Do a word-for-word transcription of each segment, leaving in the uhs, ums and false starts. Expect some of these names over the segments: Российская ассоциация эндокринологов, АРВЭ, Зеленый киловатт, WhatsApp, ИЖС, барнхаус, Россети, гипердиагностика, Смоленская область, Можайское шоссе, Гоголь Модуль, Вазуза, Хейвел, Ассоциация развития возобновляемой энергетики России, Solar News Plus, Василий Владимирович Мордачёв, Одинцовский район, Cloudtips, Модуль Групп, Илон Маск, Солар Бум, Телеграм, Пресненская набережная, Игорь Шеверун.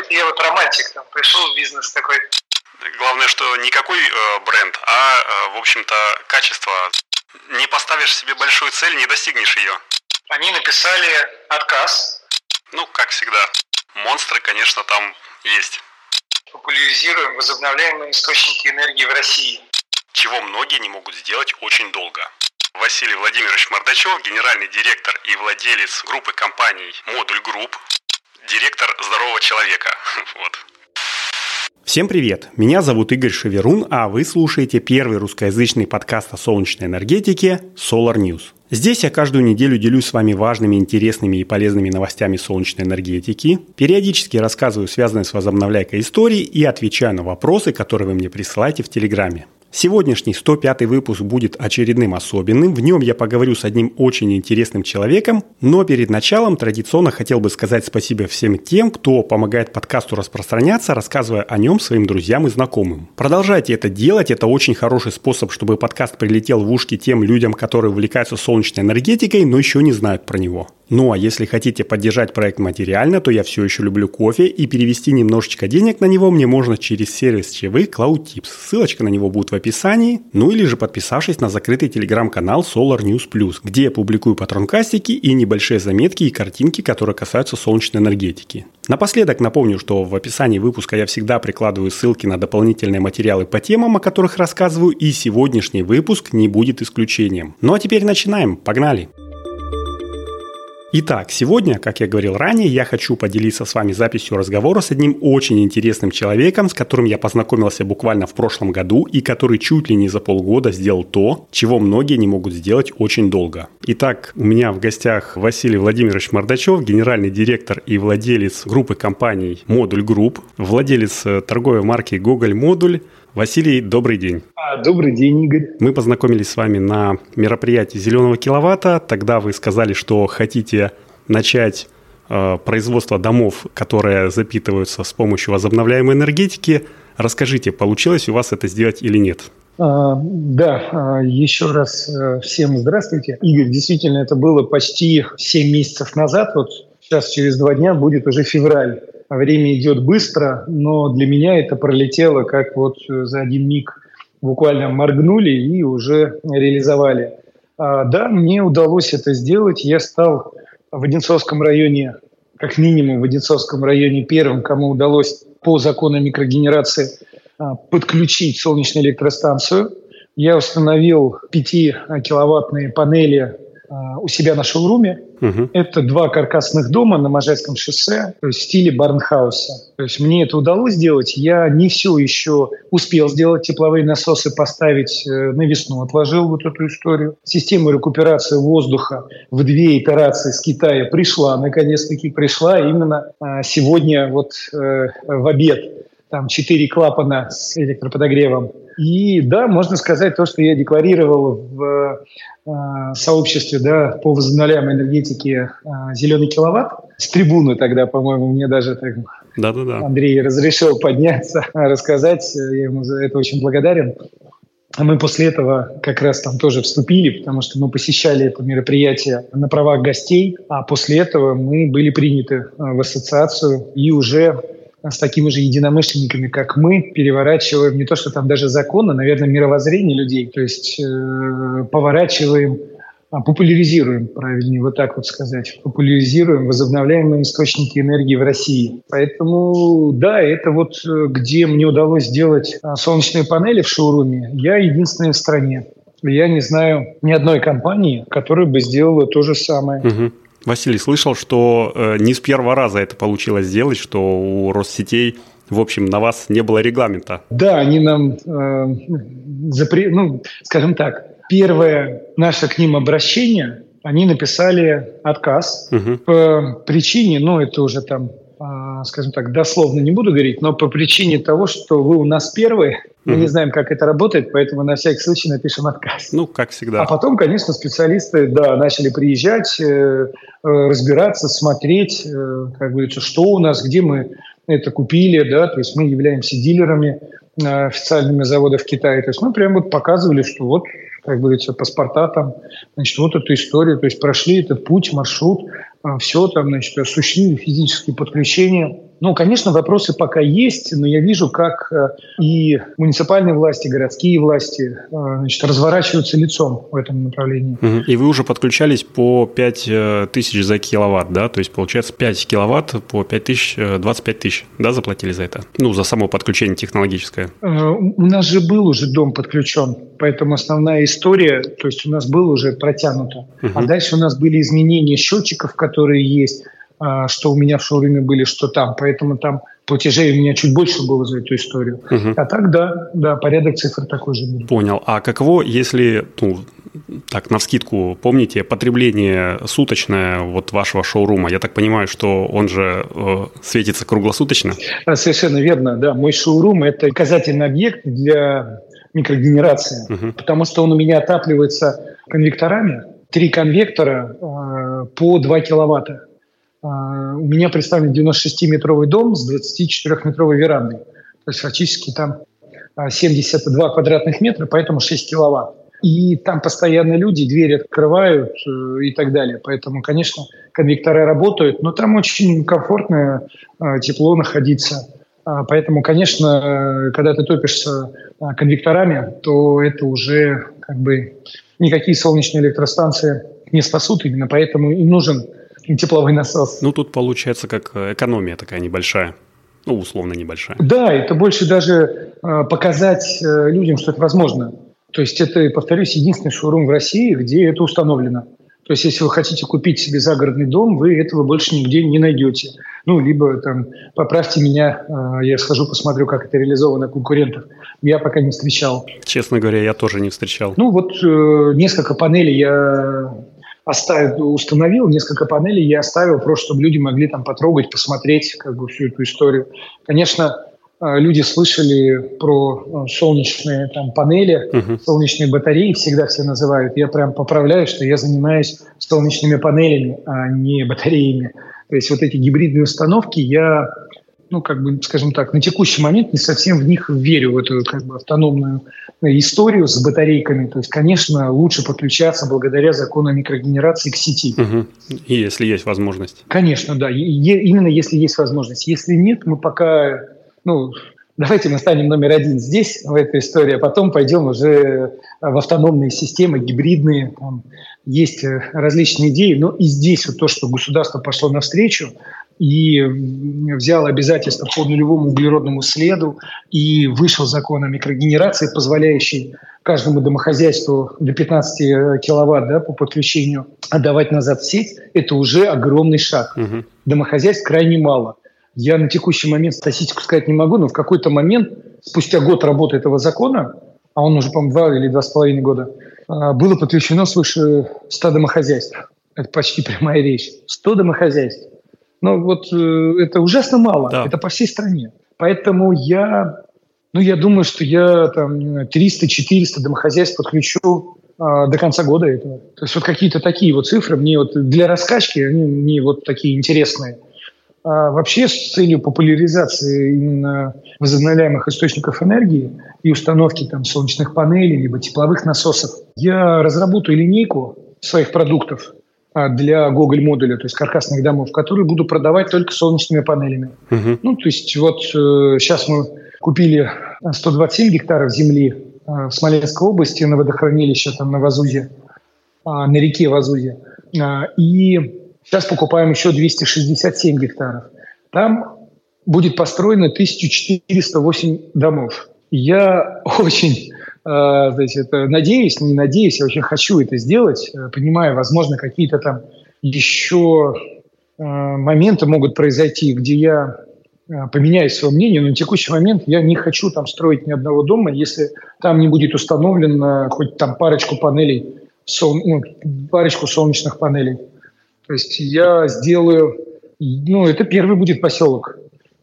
какой-то я вот романтик там пришел в бизнес такой. Главное, что никакой э, бренд, а, э, в общем-то, качество. Не поставишь себе большую цель, не достигнешь ее. Они написали отказ. Ну, как всегда. Монстры, конечно, там есть. Популяризируем возобновляемые источники энергии в России. Чего многие не могут сделать очень долго. Василий Владимирович Мордачёв, генеральный директор и владелец группы компаний «Модуль Групп», директор «Здорового человека». Вот. Всем привет! Меня зовут Игорь Шеверун, а вы слушаете первый русскоязычный подкаст о солнечной энергетике Solar News. Здесь я каждую неделю делюсь с вами важными, интересными и полезными новостями солнечной энергетики, периодически рассказываю связанные с возобновляйкой истории и отвечаю на вопросы, которые вы мне присылаете в Телеграме. Сегодняшний сто пятый выпуск будет очередным особенным, в нем я поговорю с одним очень интересным человеком, но перед началом традиционно хотел бы сказать спасибо всем тем, кто помогает подкасту распространяться, рассказывая о нем своим друзьям и знакомым. Продолжайте это делать, это очень хороший способ, чтобы подкаст прилетел в ушки тем людям, которые увлекаются солнечной энергетикой, но еще не знают про него. Ну а если хотите поддержать проект материально, то я все еще люблю кофе, и перевести немножечко денег на него мне можно через сервис чаевых Cloudtips, ссылочка на него будет в описании, ну или же подписавшись на закрытый телеграм-канал Solar News Plus, где я публикую патронкастики и небольшие заметки и картинки, которые касаются солнечной энергетики. Напоследок напомню, что в описании выпуска я всегда прикладываю ссылки на дополнительные материалы по темам, о которых рассказываю, и сегодняшний выпуск не будет исключением. Ну а теперь начинаем, погнали! Итак, сегодня, как я говорил ранее, я хочу поделиться с вами записью разговора с одним очень интересным человеком, с которым я познакомился буквально в прошлом году и который чуть ли не за полгода сделал то, чего многие не могут сделать очень долго. Итак, у меня в гостях Василий Владимирович Мордачёв, генеральный директор и владелец группы компаний «Модуль Групп», владелец торговой марки «Гоголь Модуль». Василий, добрый день. Добрый день, Игорь. Мы познакомились с вами на мероприятии «Зеленого киловатта». Тогда вы сказали, что хотите начать э, производство домов, которые запитываются с помощью возобновляемой энергетики. Расскажите, получилось у вас это сделать или нет? А, да, еще раз всем здравствуйте. Игорь, действительно, это было почти семь месяцев назад. Вот сейчас через два дня будет уже февраль. Время идет быстро, но для меня это пролетело, как вот за один миг буквально моргнули и уже реализовали. А, да, мне удалось это сделать. Я стал в Одинцовском районе, как минимум в Одинцовском районе первым, кому удалось по закону микрогенерации а, подключить солнечную электростанцию. Я установил пятикиловаттные панели у себя на шоуруме. Угу. Это два каркасных дома на Можайском шоссе, то есть в стиле барнхауса. То есть мне это удалось сделать. Я не все еще успел сделать. Тепловые насосы поставить на весну. Отложил вот эту историю. Система рекуперации воздуха в две итерации с Китая пришла. Наконец-таки пришла именно сегодня вот в обед. Там четыре клапана с электроподогревом. И да, можно сказать то, что я декларировал в э, сообществе да, по возобновляемой энергетике э, «Зеленый киловатт». С трибуны тогда, по-моему, мне даже так, Да-да-да. Андрей разрешил подняться, рассказать. Я ему за это очень благодарен. А мы после этого как раз там тоже вступили, потому что мы посещали это мероприятие на правах гостей, а после этого мы были приняты в ассоциацию и уже с такими же единомышленниками, как мы, переворачиваем не то, что там даже законы, наверное, мировоззрение людей. То есть э, поворачиваем, популяризируем, правильнее вот так вот сказать, популяризируем возобновляемые источники энергии в России. Поэтому, да, это вот где мне удалось сделать солнечные панели в шоуруме, я единственный в стране. Я не знаю ни одной компании, которая бы сделала то же самое. Угу. Василий, слышал, что э, не с первого раза это получилось сделать, что у Россетей, в общем, на вас не было регламента. Да, они нам, э, запре... ну, скажем так, первое наше к ним обращение, они написали отказ угу. по причине, ну, это уже там, э, скажем так, дословно не буду говорить, но по причине того, что вы у нас первые, мы угу. не знаем, как это работает, поэтому на всякий случай напишем отказ. Ну, как всегда. А потом, конечно, специалисты, да, начали приезжать, э, разбираться, смотреть, э, как говорится, что у нас, где мы это купили, да, то есть мы являемся дилерами э, официальными заводов Китая, то есть мы прям вот показывали, что вот, как говорится, паспорта там, значит, вот эту историю, то есть прошли этот путь, маршрут, э, все там, значит, осуществили физические подключения. Ну, конечно, вопросы пока есть, но я вижу, как и муниципальные власти, и городские власти, значит, разворачиваются лицом в этом направлении. Угу. И вы уже подключались по пять тысяч за киловатт, да? То есть, получается, пять киловатт по пять тысяч, двадцать пять тысяч, да, заплатили за это? Ну, за само подключение технологическое. У нас же был уже дом подключен, поэтому основная история, то есть у нас было уже протянуто. Угу. А дальше у нас были изменения счетчиков, которые есть, что у меня в шоуруме были, что там. Поэтому там платежей у меня чуть больше было за эту историю. Угу. А так, да, да, порядок цифр такой же будет. Понял. А каково, если, ну, так, навскидку, помните, потребление суточное вот вашего шоурума? Я так понимаю, что он же э, светится круглосуточно? А, совершенно верно, да. Мой шоурум – это показательный объект для микрогенерации, угу. потому что он у меня отапливается конвекторами. Три конвектора э, по два киловатта. Uh, у меня представлен девяносто шестиметровый дом с двадцатичетырехметровой верандой. То есть фактически там семьдесят два квадратных метра, поэтому шесть киловатт. И там постоянно люди двери открывают э, и так далее. Поэтому, конечно, конвектора работают, но там очень комфортно, э, тепло находиться. А, поэтому, конечно, э, когда ты топишься э, конвекторами, то это уже как бы никакие солнечные электростанции не спасут. Именно поэтому и нужен тепловой насос. Ну, тут получается как экономия такая небольшая. Ну, условно небольшая. Да, это больше даже э, показать э, людям, что это возможно. То есть это, повторюсь, единственный шоурум в России, где это установлено. То есть если вы хотите купить себе загородный дом, вы этого больше нигде не найдете. Ну, либо там поправьте меня, э, я схожу, посмотрю, как это реализовано конкурентов. Я пока не встречал. Честно говоря, я тоже не встречал. Ну, вот э, несколько панелей я... Оставил, установил несколько панелей, я оставил просто, чтобы люди могли там потрогать, посмотреть как бы всю эту историю. Конечно, люди слышали про солнечные там панели, угу. солнечные батареи всегда все называют. Я прям поправляю, что я занимаюсь солнечными панелями, а не батареями. То есть вот эти гибридные установки я, ну как бы, скажем так, на текущий момент не совсем в них верю, в эту как бы автономную историю с батарейками. То есть, конечно, лучше подключаться благодаря закону о микрогенерации к сети. Угу. И если есть возможность. Конечно, да. И, и, именно если есть возможность. Если нет, мы пока... Ну, давайте мы станем номер один здесь, в этой истории, а потом пойдем уже в автономные системы, гибридные. Там есть различные идеи. Но и здесь вот то, что государство пошло навстречу, и взял обязательства по нулевому углеродному следу, и вышел закон о микрогенерации, позволяющий каждому домохозяйству до пятнадцати киловатт, да, по подключению отдавать назад в сеть, это уже огромный шаг. Угу. Домохозяйств крайне мало. Я на текущий момент статистику сказать не могу, но в какой-то момент, спустя год работы этого закона, а он уже, по-моему, два или два с половиной года, было подключено свыше ста домохозяйств. Это почти прямая речь. сто домохозяйств. Но вот э, это ужасно мало, да. Это по всей стране. Поэтому я, ну, я думаю, что я там триста-четыреста домохозяйств подключу э, до конца года этого. То есть вот какие-то такие вот цифры мне вот для раскачки, они мне вот такие интересные. А вообще с целью популяризации именно возобновляемых источников энергии и установки там солнечных панелей либо тепловых насосов я разработаю линейку своих продуктов для Гоголь Модуля, то есть каркасных домов, которые буду продавать только солнечными панелями. Uh-huh. Ну, то есть вот э, сейчас мы купили сто двадцать семь гектаров земли э, в Смоленской области на водохранилище там на Вазузе, э, на реке Вазузе. Э, и сейчас покупаем еще двести шестьдесят семь гектаров. Там будет построено тысяча четыреста восемь домов. Я очень... Значит, надеюсь, не надеюсь, я очень хочу это сделать. Понимаю, возможно, какие-то там еще моменты могут произойти, где я поменяю свое мнение, но на текущий момент я не хочу там строить ни одного дома, если там не будет установлено хоть там парочку панелей, сол... ну, парочку солнечных панелей. То есть я сделаю... Ну, это первый будет поселок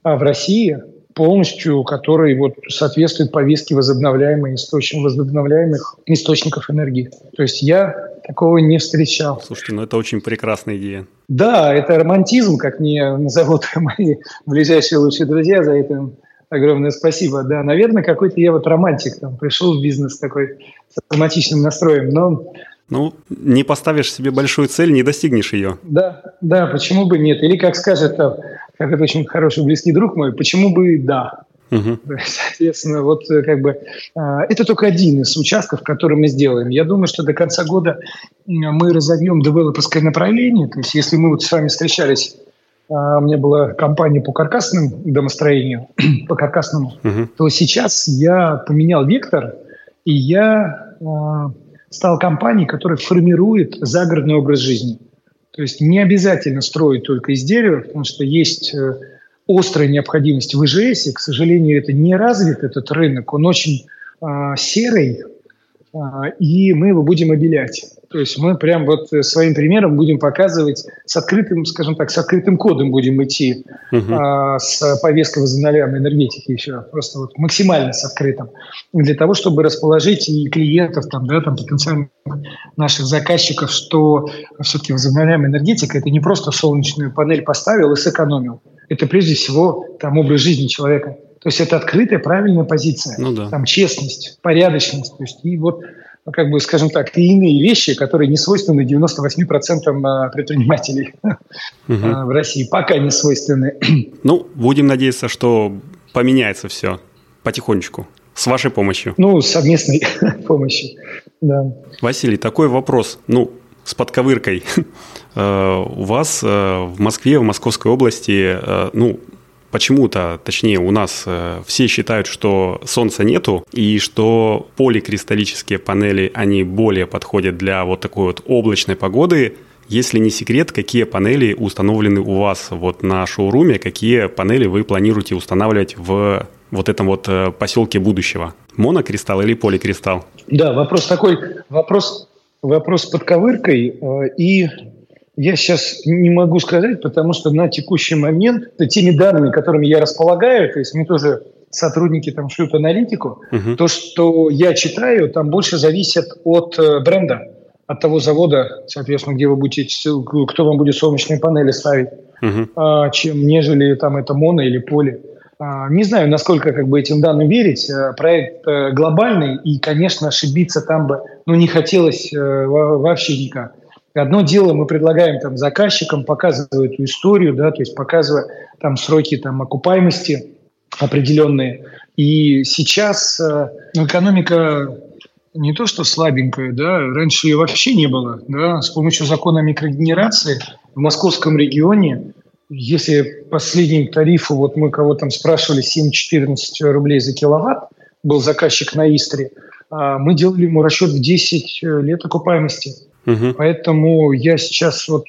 в России, полностью, который вот соответствует повестке возобновляемых, источ... возобновляемых источников энергии. То есть я такого не встречал. Слушайте, ну это очень прекрасная идея. Да, это романтизм, как мне назовут мои ближайшие лучшие друзья, за это огромное спасибо. Да, наверное, какой-то я вот романтик, там, пришел в бизнес такой с романтичным настроем, но... Ну, не поставишь себе большую цель, не достигнешь ее. Да, да, почему бы нет? Или, как скажет там, как это очень хороший близкий друг мой, почему бы и да. Uh-huh. Соответственно, вот как бы это только один из участков, который мы сделаем. Я думаю, что до конца года мы разовьем девелоперское направление. То есть, если мы вот с вами встречались, у меня была компания по каркасному домостроению, по каркасному, uh-huh. то сейчас я поменял вектор, и я стал компанией, которая формирует загородный образ жизни. То есть не обязательно строить только из дерева, потому что есть острая необходимость в ИЖС, и, к сожалению, это не развит, этот рынок, он очень э, серый, э, и мы его будем обелять. То есть мы прям вот своим примером будем показывать, с открытым, скажем так, с открытым кодом будем идти, угу. э, с повесткой возобновляемой энергетики еще, просто вот максимально с открытым, для того, чтобы расположить и клиентов, там, да, там, потенциальных наших заказчиков, что все-таки возобновляемая энергетика – это не просто солнечную панель поставил и сэкономил. Это прежде всего там образ жизни человека. То есть это открытая, правильная позиция, ну, да. там честность, порядочность. То есть, и вот, как бы, скажем так, и иные вещи, которые не свойственны девяносто восемь процентов предпринимателей угу. в России. Пока не свойственны. Ну, будем надеяться, что поменяется все потихонечку. С вашей помощью. Ну, совместной помощью, да. Василий, такой вопрос. Ну, с подковыркой. У вас в Москве, в Московской области, ну, почему-то, точнее, у нас все считают, что солнца нету, и что поликристаллические панели, они более подходят для вот такой вот облачной погоды. Если не секрет, какие панели установлены у вас вот на шоуруме, какие панели вы планируете устанавливать в вот этом вот поселке будущего? Монокристалл или поликристалл? Да, вопрос такой, вопрос... Вопрос с подковыркой, и я сейчас не могу сказать, потому что на текущий момент теми данными, которыми я располагаю, то есть мне тоже сотрудники там шлют аналитику, uh-huh. то, что я читаю, там больше зависит от бренда, от того завода, соответственно, где вы будете, кто вам будет солнечные панели ставить, uh-huh. чем нежели там это моно или поли. Не знаю, насколько как бы, этим данным верить. Проект глобальный, и, конечно, ошибиться там бы ну, не хотелось вообще никак. Одно дело мы предлагаем там, заказчикам показывать эту историю, да, то есть показывая там, сроки там, окупаемости определенные. И сейчас экономика не то что слабенькая, да, раньше ее вообще не было. Да, с помощью закона о микрогенерации в московском регионе если последний тариф, вот мы кого там спрашивали, семь-четырнадцать рублей за киловатт, был заказчик на Истре, мы делали ему расчет в десять лет окупаемости. Угу. Поэтому я сейчас вот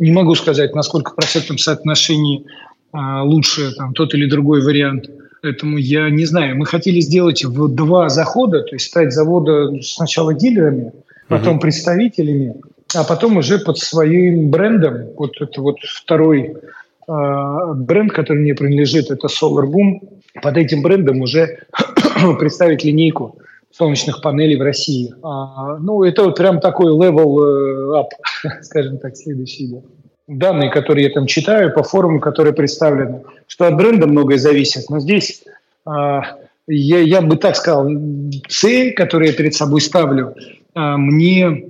не могу сказать, насколько в процентном соотношении лучше там, тот или другой вариант. Поэтому я не знаю. Мы хотели сделать в два захода, то есть стать завода сначала дилерами, потом угу. представителями, а потом уже под своим брендом, вот это вот второй э, бренд, который мне принадлежит, это Solar Boom, под этим брендом уже представить линейку солнечных панелей в России. А, ну, это вот прям такой level up, скажем так, следующий день. Данные, которые я там читаю, по форуму, которые представлены, что от бренда многое зависит, но здесь... Э, я, я бы так сказал, цель, которую я перед собой ставлю, э, мне...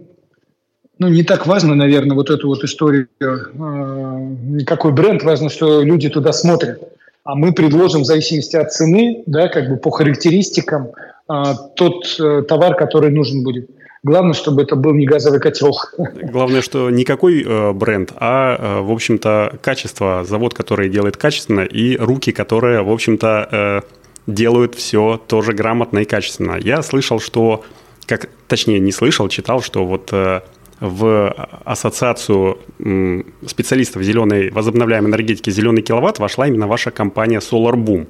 Ну, не так важно, наверное, вот эту вот историю, э, какой бренд, важно, что люди туда смотрят. А мы предложим в зависимости от цены, да, как бы по характеристикам, э, тот э, товар, который нужен будет. Главное, чтобы это был не газовый котел. Главное, что не какой э, бренд, а, э, в общем-то, качество, завод, который делает качественно, и руки, которые, в общем-то, э, делают все тоже грамотно и качественно. Я слышал, что, как, точнее, не слышал, читал, что вот... Э, в ассоциацию специалистов зеленой возобновляемой энергетики «Зеленый киловатт» вошла именно ваша компания Solar Boom,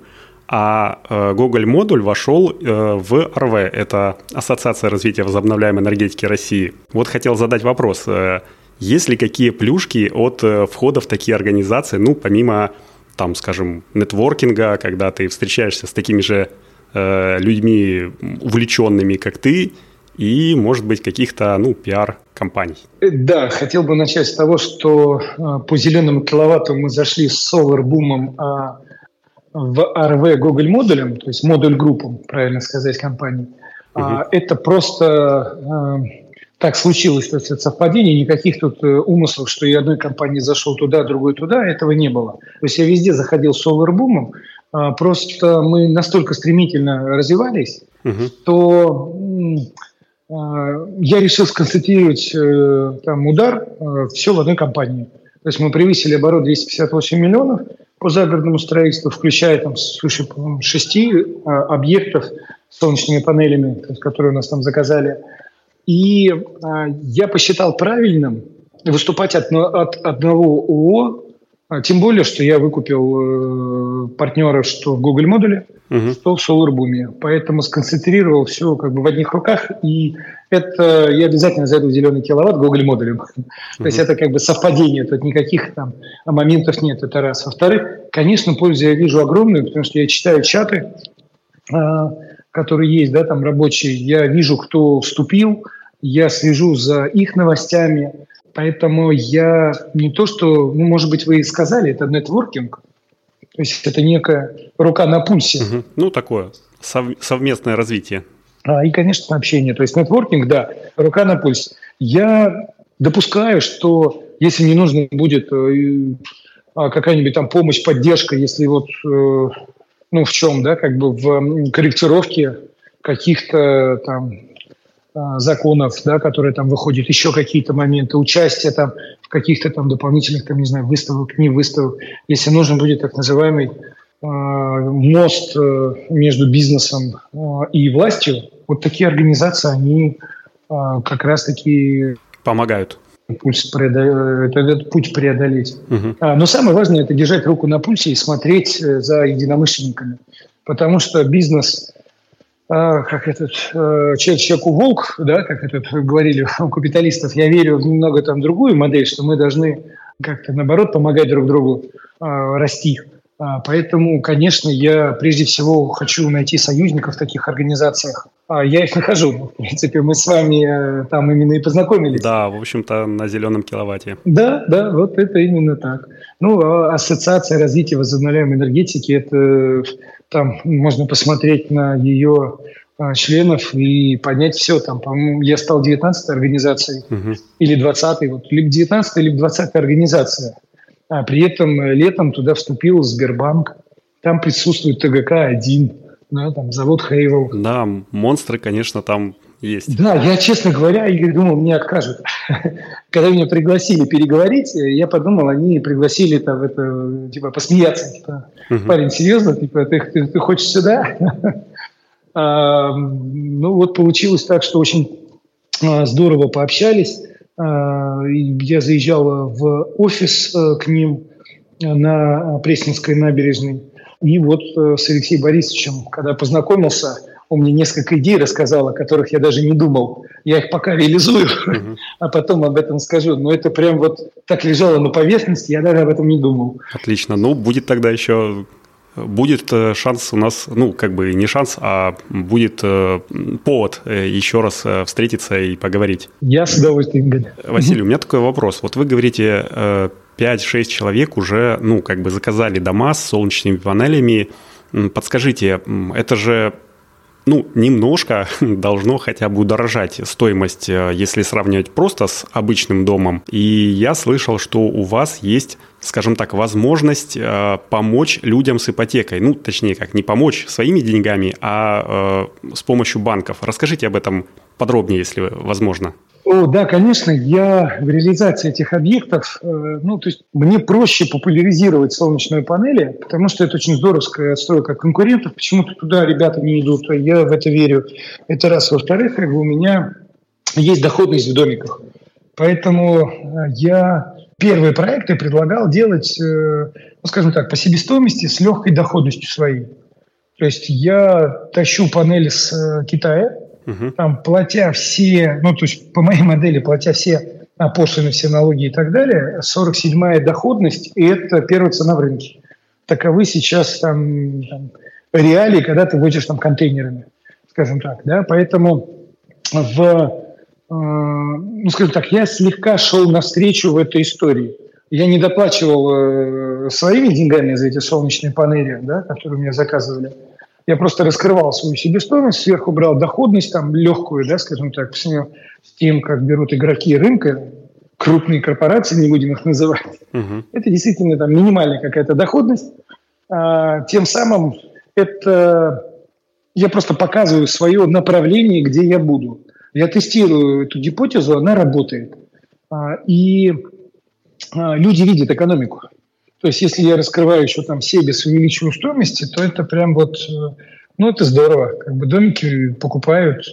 а Гоголь Модуль вошел в АРВЭ, это Ассоциация развития возобновляемой энергетики России. Вот хотел задать вопрос, есть ли какие плюшки от входа в такие организации, ну, помимо, там, скажем, нетворкинга, когда ты встречаешься с такими же людьми, увлеченными, как ты, и, может быть, каких-то, ну, пиар-компаний. Да, хотел бы начать с того, что э, по «Зеленому киловатту» мы зашли с Solar Boom а, в АРВЭ Гоголь Модулем, то есть Модуль Группом, правильно сказать, компании. Угу. А, это просто э, так случилось, что это совпадение, никаких тут умыслов, что я одной компании зашел туда, другой туда, этого не было. То есть я везде заходил с соларбумом, просто мы настолько стремительно развивались, угу. что я решил сконцентрировать там удар все в одной компании. То есть мы превысили оборот двести пятьдесят восемь миллионов по загородному строительству, включая там свыше шести объектов с солнечными панелями, которые у нас там заказали. И я посчитал правильным выступать от, от одного ООО, тем более, что я выкупил партнеров что в Гоголь Модуле, угу. что в Solar Boom. Поэтому сконцентрировал все как бы в одних руках. И это я обязательно зайду в «Зеленый киловатт» Гоголь Модулем. Угу. То есть это как бы совпадение, тут никаких там моментов нет, это раз. Во-вторых, конечно, пользу я вижу огромную, потому что я читаю чаты, которые есть, да, там рабочие. Я вижу, кто вступил, я слежу за их новостями. Поэтому я не то, что, ну, может быть, вы и сказали, это нетворкинг. То есть это некая рука на пульсе. Угу. Ну, такое сов- совместное развитие. А, и, конечно, общение. То есть нетворкинг, да, рука на пульсе. Я допускаю, что если не нужно будет какая-нибудь там помощь, поддержка, если вот... Ну, в чем, да, как бы в корректировке каких-то там законов, да, которые там выходят, еще какие-то моменты, участие там в каких-то там дополнительных, там, не знаю, выставок, не выставок. Если нужен будет так называемый э, мост э, между бизнесом э, и властью, вот такие организации, они э, как раз-таки... Помогают. Путь преодолеть, этот путь преодолеть. Угу. Но самое важное – это держать руку на пульсе и смотреть за единомышленниками. Потому что бизнес, как этот человеку волк, да, как этот говорили у капиталистов, я верю в немного там другую модель, что мы должны как-то, наоборот, помогать друг другу расти. Поэтому, конечно, я прежде всего хочу найти союзников в таких организациях. Я их нахожу. В принципе, мы с вами там именно и познакомились. Да, в общем-то, на «Зеленом киловатте». Да, да, вот это именно так. Ну, Ассоциация развития возобновляемой энергетики, это там можно посмотреть на ее членов и понять все. Там, по-моему, я стал девятнадцатой организацией, угу. или двадцатой, вот, либо девятнадцатой, либо двадцатой организация. А при этом летом туда вступил Сбербанк. Там присутствует тэ гэ ка один, да, там завод Хейвел. Да, монстры, конечно, там есть. Да, я, честно говоря, Игорь, думал, мне откажут. Когда меня пригласили переговорить, я подумал, они пригласили там, это, типа, посмеяться. Типа, угу. Парень, серьезно? Типа, ты, ты, ты хочешь сюда? а, ну вот получилось так, что очень здорово пообщались. Я заезжал в офис к ним на Пресненской набережной. И вот с Алексеем Борисовичем, когда познакомился, он мне несколько идей рассказал, о которых я даже не думал. Я их пока реализую, uh-huh. а потом об этом скажу. Но это прям вот так лежало на поверхности, я даже об этом не думал. Отлично. Ну, будет тогда еще... Будет шанс у нас, ну, как бы не шанс, а будет э, повод еще раз встретиться и поговорить. Я с удовольствием. Василий, у меня такой вопрос. Вот вы говорите, э, пять-шесть человек уже, ну, как бы заказали дома с солнечными панелями. Подскажите, это же, ну, немножко должно хотя бы удорожать стоимость, если сравнивать просто с обычным домом. И я слышал, что у вас есть, скажем так, возможность э, помочь людям с ипотекой. Ну, точнее, как не помочь своими деньгами, а э, с помощью банков. Расскажите об этом подробнее, если возможно. О, да, конечно. Я в реализации этих объектов, э, ну, то есть мне проще популяризировать солнечные панели, потому что это очень здоровская отстройка конкурентов. Почему-то туда ребята не идут, а я в это верю. Это раз. Во-вторых, как бы у меня есть доходность в домиках. Поэтому я первые проекты предлагал делать, ну, скажем так, по себестоимости с легкой доходностью своей. То есть я тащу панели с Китая, угу. там платя все, ну, то есть по моей модели платя все пошлины, все налоги и так далее, сорок седьмая доходность, и это первая цена в рынке. Таковы сейчас там, там реалии, когда ты возишь там контейнерами, скажем так, да, поэтому в... Ну, скажем так, я слегка шел навстречу в этой истории. Я не доплачивал э, своими деньгами за эти солнечные панели, да, которые у меня заказывали. Я просто раскрывал свою себестоимость, сверху брал доходность, там, легкую, да, скажем так, с тем, как берут игроки рынка, крупные корпорации, не будем их называть. Uh-huh. Это действительно там минимальная какая-то доходность. А, тем самым это я просто показываю свое направление, где я буду. Я тестирую эту гипотезу, она работает. А, и а, люди видят экономику. То есть, если я раскрываю еще там себе с увеличиванием стоимости, то это прям вот, ну, это здорово. Как бы домики покупают,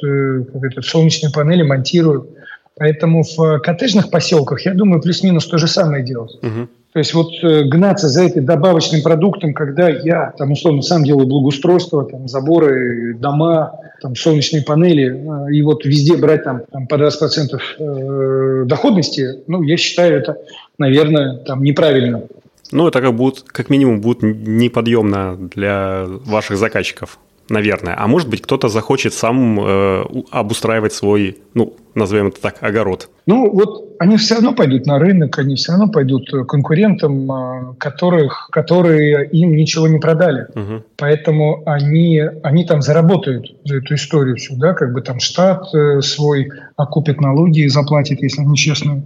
солнечные панели монтируют. Поэтому в коттеджных поселках, я думаю, плюс-минус то же самое делать. Угу. То есть, вот гнаться за этим добавочным продуктом, когда я, там, условно, сам делаю благоустройство, там, заборы, дома, там, солнечные панели, и вот везде брать там, там по двадцать процентов доходности, ну, я считаю, это, наверное, там, неправильно. Ну, это как, будут, как минимум будет неподъемно для ваших заказчиков, наверное. А может быть, кто-то захочет сам э, обустраивать свой, ну, назовем это так, огород. Ну, вот они все равно пойдут на рынок, они все равно пойдут конкурентам, которых, которые им ничего не продали. Угу. Поэтому они, они там заработают за эту историю всю, да, как бы там штат свой окупит налоги, заплатит, если они честные.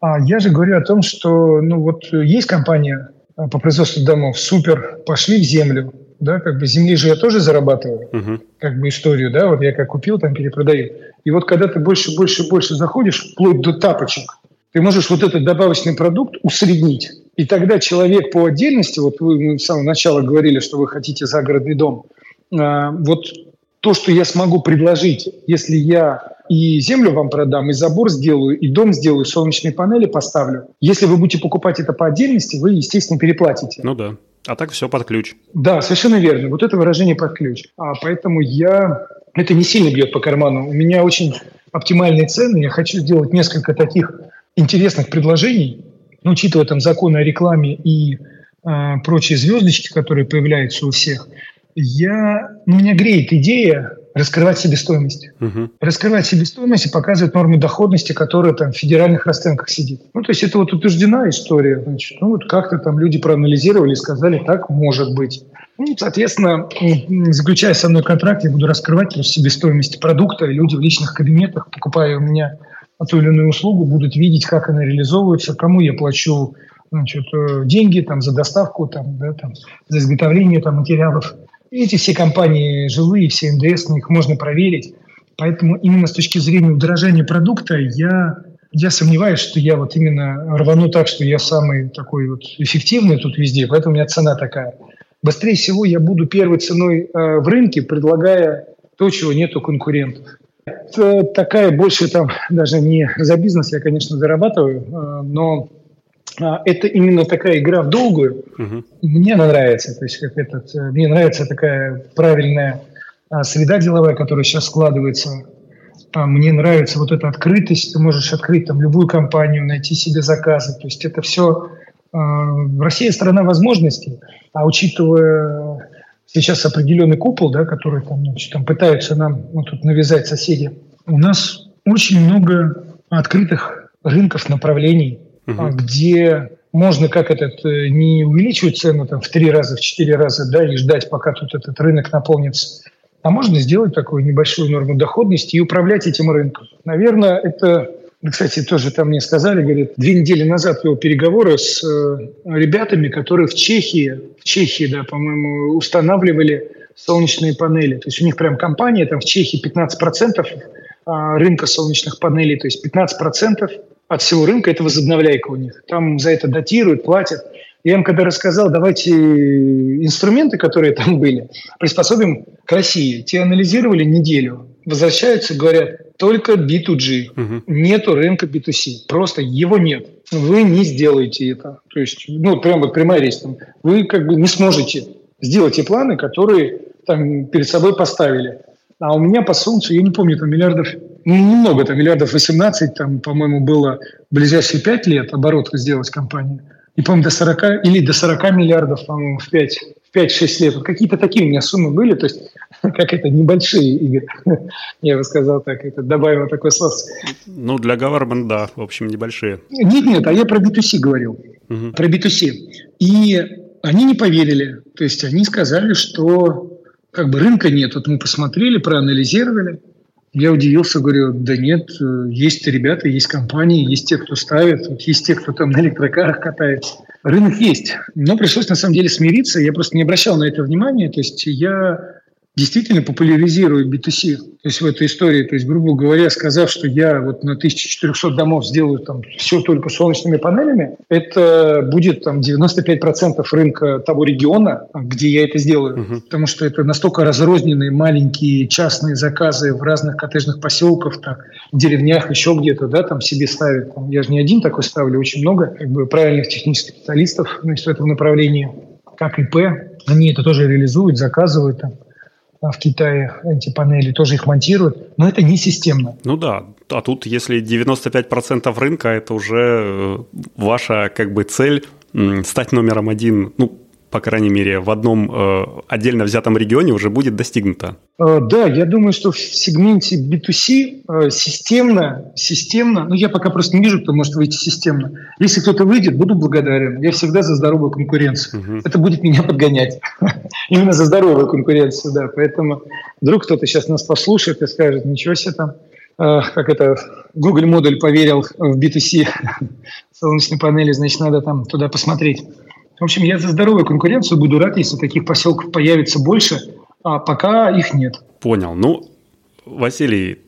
А я же говорю о том, что ну, вот есть компания по производству домов, супер, пошли в землю. Да, как бы земли же я тоже зарабатываю, uh-huh. как бы историю, да, вот я как купил, там перепродаю. И вот когда ты больше, больше, больше заходишь, вплоть до тапочек, ты можешь вот этот добавочный продукт усреднить. И тогда человек по отдельности, вот вы с самого начала говорили, что вы хотите загородный дом, а, вот то, что я смогу предложить, если я и землю вам продам, и забор сделаю, и дом сделаю, солнечные панели поставлю. Если вы будете покупать это по отдельности, вы, естественно, переплатите. Ну да. А так все под ключ. Да, совершенно верно. Вот это выражение под ключ. А поэтому я... Это не сильно бьет по карману. У меня очень оптимальные цены. Я хочу сделать несколько таких интересных предложений. Но учитывая там законы о рекламе и э, прочие звездочки, которые появляются у всех, я... меня греет идея раскрывать себестоимость. Угу. Раскрывать себестоимость и показывать норму доходности, которая там в федеральных расценках сидит. Ну, то есть, это вот утверждена история. Значит, ну, вот как-то там люди проанализировали и сказали, так может быть. Ну, соответственно, заключая со мной контракт, я буду раскрывать себестоимость продукта. Люди в личных кабинетах, покупая у меня ту или иную услугу, будут видеть, как она реализовывается, кому я плачу значит, деньги там, за доставку, там, да, там, за изготовление там, материалов. Эти все компании жилые, все МДС, их можно проверить. Поэтому именно с точки зрения удорожания продукта я, я сомневаюсь, что я вот именно рвану так, что я самый такой вот эффективный тут везде, поэтому у меня цена такая. Быстрее всего я буду первой ценой э, в рынке, предлагая то, чего нет у конкурентов. Это такая больше там даже не за бизнес, я, конечно, зарабатываю, э, но... Это именно такая игра в долгую. Угу. Мне она нравится. То есть, как этот, мне нравится такая правильная среда деловая, которая сейчас складывается. Мне нравится вот эта открытость. Ты можешь открыть там, любую компанию, найти себе заказы. То есть это все... Россия – страна возможностей. А учитывая сейчас определенный купол, да, который там, значит, там пытаются нам вот тут навязать соседи, у нас очень много открытых рынков, направлений, Uh-huh. где можно как этот не увеличивать цену там, в три раза, в четыре раза, да, и ждать, пока тут этот рынок наполнится, а можно сделать такую небольшую норму доходности и управлять этим рынком. Наверное, это, кстати, тоже там мне сказали, говорят, две недели назад вел переговоры с ребятами, которые в Чехии, в Чехии, да, по-моему, устанавливали солнечные панели. То есть у них прям компания, там в Чехии пятнадцать процентов рынка солнечных панелей, то есть пятнадцать процентов от всего рынка, это возобновляйка у них. Там за это датируют, платят. Я им когда рассказал, давайте инструменты, которые там были, приспособим к России. Те анализировали неделю, возвращаются, говорят, только би ту джи. Угу. Нету рынка би ту си. Просто его нет. Вы не сделаете это. То есть, ну, прям вот прямая речь. Там, вы как бы не сможете сделать те планы, которые там перед собой поставили. А у меня по солнцу, я не помню, там миллиардов, ну, немного, там миллиардов восемнадцать, там, по-моему, было в ближайшие пять лет оборотка сделать компания. И, по-моему, до сорока, или до сорока миллиардов, по-моему, в пять, в пять-шесть лет. Вот какие-то такие у меня суммы были, то есть, как это, небольшие игры. Я бы сказал так, это добавил такой слос. Ну, для government, да, в общем, небольшие. Нет-нет, а я про би ту си говорил, угу. про би ту си. И они не поверили, то есть, они сказали, что... как бы рынка нет. Вот мы посмотрели, проанализировали. Я удивился, говорю, да нет, есть ребята, есть компании, есть те, кто ставит, есть те, кто там на электрокарах катается. Рынок есть. Но пришлось на самом деле смириться. Я просто не обращал на это внимания. То есть я действительно популяризирую би ту си. То есть в этой истории, то есть, грубо говоря, сказав, что я вот на тысячу четыреста домов сделаю там все только солнечными панелями, это будет там девяносто пять процентов рынка того региона, где я это сделаю. Угу. Потому что это настолько разрозненные маленькие частные заказы в разных коттеджных поселках, так, в деревнях, еще где-то, да, там себе ставят. Там, я же не один такой ставлю, очень много как бы правильных технических специалистов, значит, в этом направлении, как ИП. Они это тоже реализуют, заказывают там. В Китае эти панели тоже их монтируют, но это не системно. Ну да, а тут если девяносто пять процентов рынка, это уже ваша как бы цель стать номером один, ну, по крайней мере, в одном э, отдельно взятом регионе уже будет достигнуто. Э, да, я думаю, что в сегменте би ту си э, системно, системно, ну, я пока просто не вижу, кто может выйти системно. Если кто-то выйдет, буду благодарен. Я всегда за здоровую конкуренцию. Угу. Это будет меня подгонять. Именно за здоровую конкуренцию, да. Поэтому вдруг кто-то сейчас нас послушает и скажет, ничего себе там, э, как это, Гоголь Модуль поверил в би ту си солнечные панели, значит, надо там туда посмотреть. В общем, я за здоровую конкуренцию буду рад, если таких поселков появится больше, а пока их нет. Понял. Ну, Василий,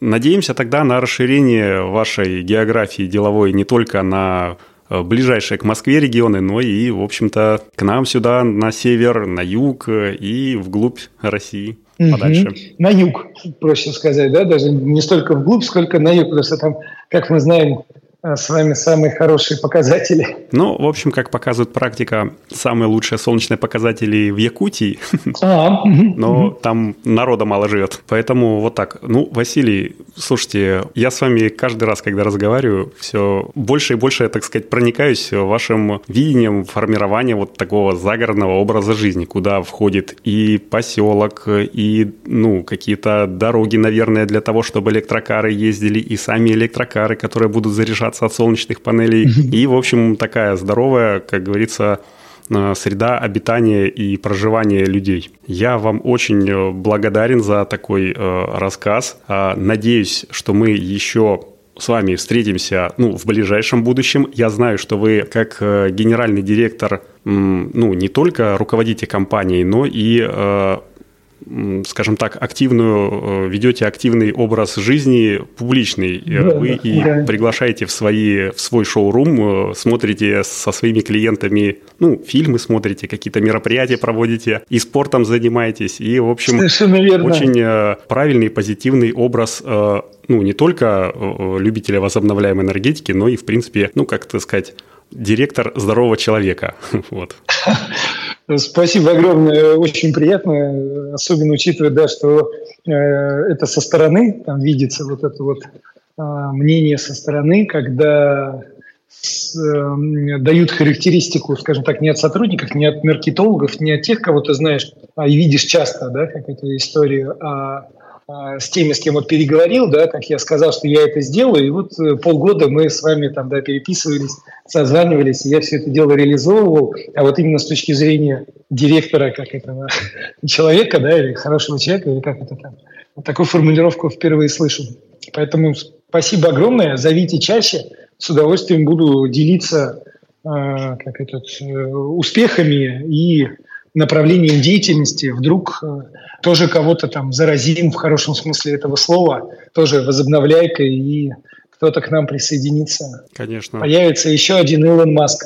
надеемся тогда на расширение вашей географии деловой не только на ближайшие к Москве регионы, но и, в общем-то, к нам сюда, на север, на юг и вглубь России. Подальше. Угу. На юг, проще сказать, да, даже не столько вглубь, сколько на юг, потому что там, как мы знаем, с вами самые хорошие показатели. Ну, в общем, как показывает практика, самые лучшие солнечные показатели в Якутии. А, угу, но угу. Там народа мало живет. Поэтому вот так. Ну, Василий, слушайте, я с вами каждый раз, когда разговариваю, все больше и больше, так сказать, проникаюсь вашим видением формирования вот такого загородного образа жизни, куда входит и поселок, и, ну, какие-то дороги, наверное, для того, чтобы электрокары ездили, и сами электрокары, которые будут заряжаться от солнечных панелей. Mm-hmm. И, в общем, такая здоровая, как говорится, среда обитания и проживания людей. Я вам очень благодарен за такой э, рассказ. Надеюсь, что мы еще с вами встретимся, ну, в ближайшем будущем. Я знаю, что вы, как э, генеральный директор, м, ну, не только руководите компанией, но и... Э, скажем так, активную, ведете активный образ жизни публичный. Да, Вы да, и да. приглашаете в, свои, в свой шоу-рум, смотрите со своими клиентами, ну, фильмы смотрите, какие-то мероприятия проводите, и спортом занимаетесь. И, в общем, очень правильный, позитивный образ, ну, не только любителя возобновляемой энергетики, но и, в принципе, ну, как так сказать, директор здорового человека. Вот. Спасибо огромное, очень приятно, особенно учитывая, да, что э, это со стороны, там видится вот это вот э, мнение со стороны, когда с, э, дают характеристику, скажем так, не от сотрудников, не от маркетологов, не от тех, кого ты знаешь, а и видишь часто, да, какую-то историю, а с теми, с кем вот переговорил, да, как я сказал, что я это сделаю, и вот полгода мы с вами там, да, переписывались, созванивались, и я все это дело реализовывал, а вот именно с точки зрения директора, как этого человека, да, или хорошего человека, или как это там, вот такую формулировку впервые слышу. Поэтому спасибо огромное, зовите чаще, с удовольствием буду делиться э, как этот, э, успехами и направлением деятельности, вдруг тоже кого-то там заразим в хорошем смысле этого слова, тоже возобновляйкой, и кто-то к нам присоединится. Конечно. Появится еще один Илон Маск.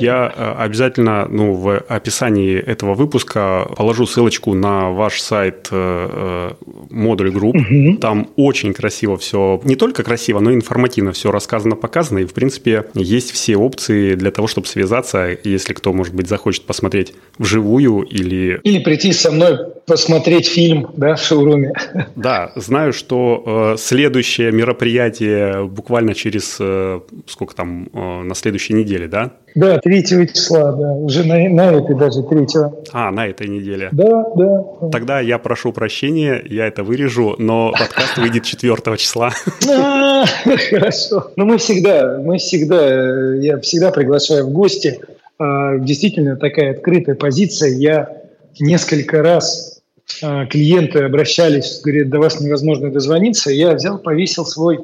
Я обязательно, ну, в описании этого выпуска положу ссылочку на ваш сайт Модуль Групп. Угу. Там очень красиво все, не только красиво, но и информативно все рассказано, показано. И, в принципе, есть все опции для того, чтобы связаться, если кто, может быть, захочет посмотреть вживую или... Или прийти со мной посмотреть фильм, да, в шоуруме. Да, знаю, что следующее мероприятие буквально через, сколько там, на следующей неделе, да? Да, третьего числа, да, уже на, на этой даже третьего. А, на этой неделе. Да, да. Тогда я прошу прощения, я это вырежу, но подкаст выйдет четвертого числа. Хорошо. Ну, мы всегда, мы всегда, я всегда приглашаю в гости. Действительно, такая открытая позиция. Я несколько раз клиенты обращались, говорят, до вас невозможно дозвониться, я взял, повесил свой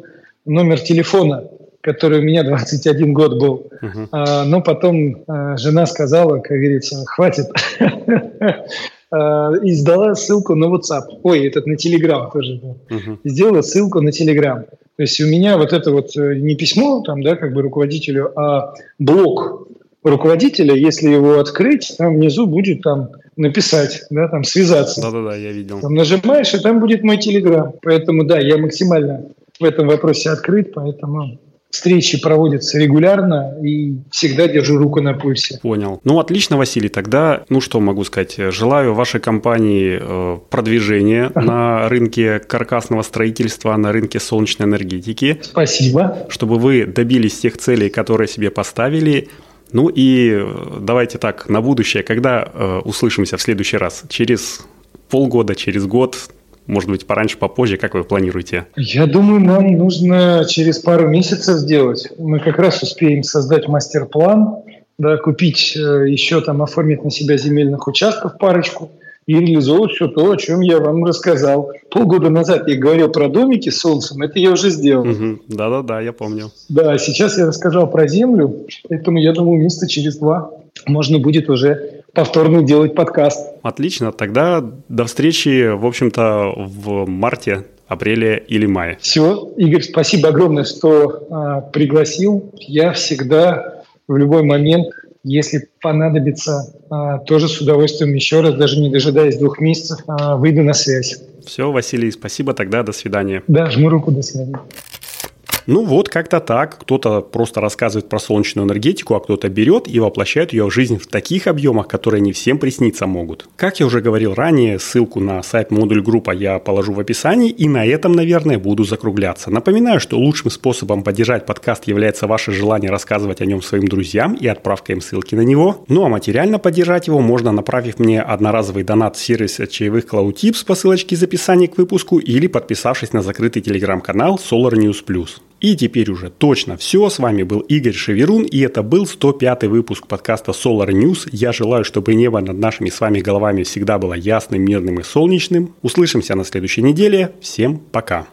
номер телефона, который у меня двадцать один год был. Uh-huh. А, но потом а, жена сказала, как говорится, хватит, и сдала ссылку на WhatsApp. Ой, этот на Telegram тоже был. Uh-huh. Сделала ссылку на Telegram. То есть у меня вот это вот не письмо там, да, как бы руководителю, а блок руководителя, если его открыть, там внизу будет там написать, да, там связаться. Да-да-да, я видел. Там нажимаешь, и там будет мой Telegram. Поэтому, да, я максимально в этом вопросе открыт, поэтому... Встречи проводятся регулярно и всегда держу руку на пульсе. Понял. Ну, отлично, Василий. Тогда, ну что могу сказать, желаю вашей компании э, продвижения uh-huh. на рынке каркасного строительства, на рынке солнечной энергетики. Спасибо. Чтобы вы добились тех целей, которые себе поставили. Ну и давайте так, на будущее, когда э, услышимся в следующий раз? Через полгода, через год? Может быть, пораньше, попозже, как вы планируете? Я думаю, нам нужно через пару месяцев сделать. Мы как раз успеем создать мастер-план, да, купить э, еще там, оформить на себя земельных участков парочку и реализовывать все то, о чем я вам рассказал. Полгода назад я говорил про домики с солнцем, это я уже сделал. Угу. Да-да-да, я помню. Да, сейчас я рассказал про землю, поэтому я думаю, месяца через два можно будет уже... повторно делать подкаст. Отлично, тогда до встречи, в общем-то, в марте, апреле или мае. Все, Игорь, спасибо огромное, что э, пригласил. Я всегда, в любой момент, если понадобится, э, тоже с удовольствием еще раз, даже не дожидаясь двух месяцев, э, выйду на связь. Все, Василий, спасибо, тогда до свидания. Да, жму руку, до свидания. Ну вот как-то так. Кто-то просто рассказывает про солнечную энергетику, а кто-то берет и воплощает ее в жизнь в таких объемах, которые не всем присниться могут. Как я уже говорил ранее, ссылку на сайт Модуль Групп я положу в описании, и на этом, наверное, буду закругляться. Напоминаю, что лучшим способом поддержать подкаст является ваше желание рассказывать о нем своим друзьям и отправка им ссылки на него. Ну а материально поддержать его можно, направив мне одноразовый донат в сервис от чаевых Cloudtips по ссылочке из описания к выпуску или подписавшись на закрытый телеграм-канал Solar News Plus. И теперь уже точно все. С вами был Игорь Шеверун, и это был сто пятый выпуск подкаста Solar News. Я желаю, чтобы небо над нашими с вами головами всегда было ясным, мирным и солнечным. Услышимся на следующей неделе. Всем пока.